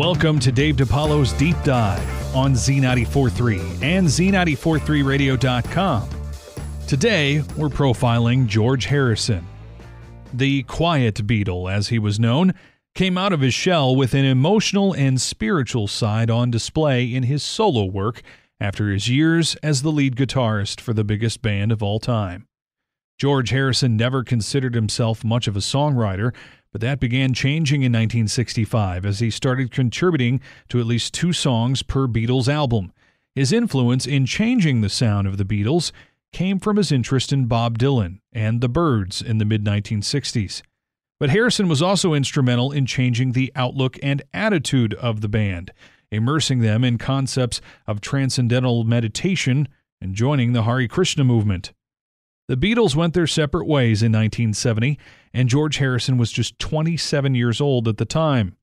Welcome to Dave DiPaolo's Deep Dive on Z94.3 and Z94.3radio.com. Today, we're profiling George Harrison. The Quiet Beatle, as he was known, came out of his shell with an emotional and spiritual side on display in his solo work after his years as the lead guitarist for the biggest band of all time. George Harrison never considered himself much of a songwriter, but that began changing in 1965 as he started contributing to at least 2 songs per Beatles album. His influence in changing the sound of the Beatles came from his interest in Bob Dylan and the Birds in the mid-1960s. But Harrison was also instrumental in changing the outlook and attitude of the band, immersing them in concepts of transcendental meditation and joining the Hare Krishna movement. The Beatles went their separate ways in 1970, and George Harrison was just 27 years old at the time.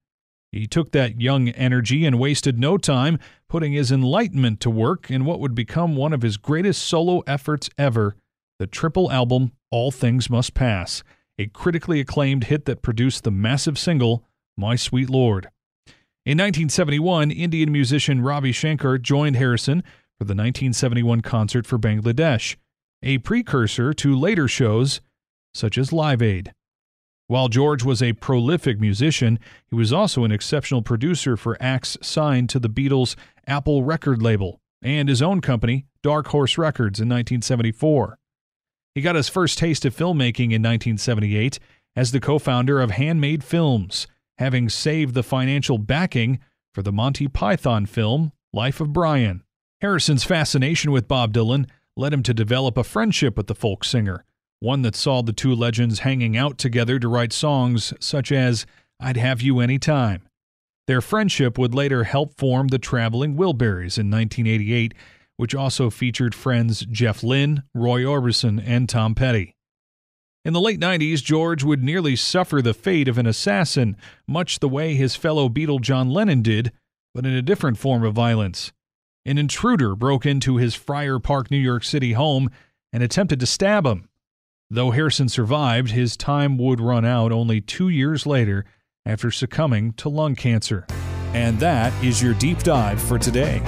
He took that young energy and wasted no time putting his enlightenment to work in what would become one of his greatest solo efforts ever, the triple album All Things Must Pass, a critically acclaimed hit that produced the massive single My Sweet Lord. In 1971, Indian musician Ravi Shankar joined Harrison for the 1971 Concert for Bangladesh, a precursor to later shows such as Live Aid. While George was a prolific musician, he was also an exceptional producer for acts signed to the Beatles' Apple record label and his own company, Dark Horse Records, in 1974. He got his first taste of filmmaking in 1978 as the co-founder of Handmade Films, having saved the financial backing for the Monty Python film Life of Brian. Harrison's fascination with Bob Dylan led him to develop a friendship with the folk singer, one that saw the two legends hanging out together to write songs such as I'd Have You Anytime. Their friendship would later help form the Traveling Wilburys in 1988, which also featured friends Jeff Lynne, Roy Orbison, and Tom Petty. In the late 90s, George would nearly suffer the fate of an assassin, much the way his fellow Beatle John Lennon did, but in a different form of violence. An intruder broke into his Friar Park, New York City home and attempted to stab him. Though Harrison survived, his time would run out only 2 years later after succumbing to lung cancer. And that is your deep dive for today.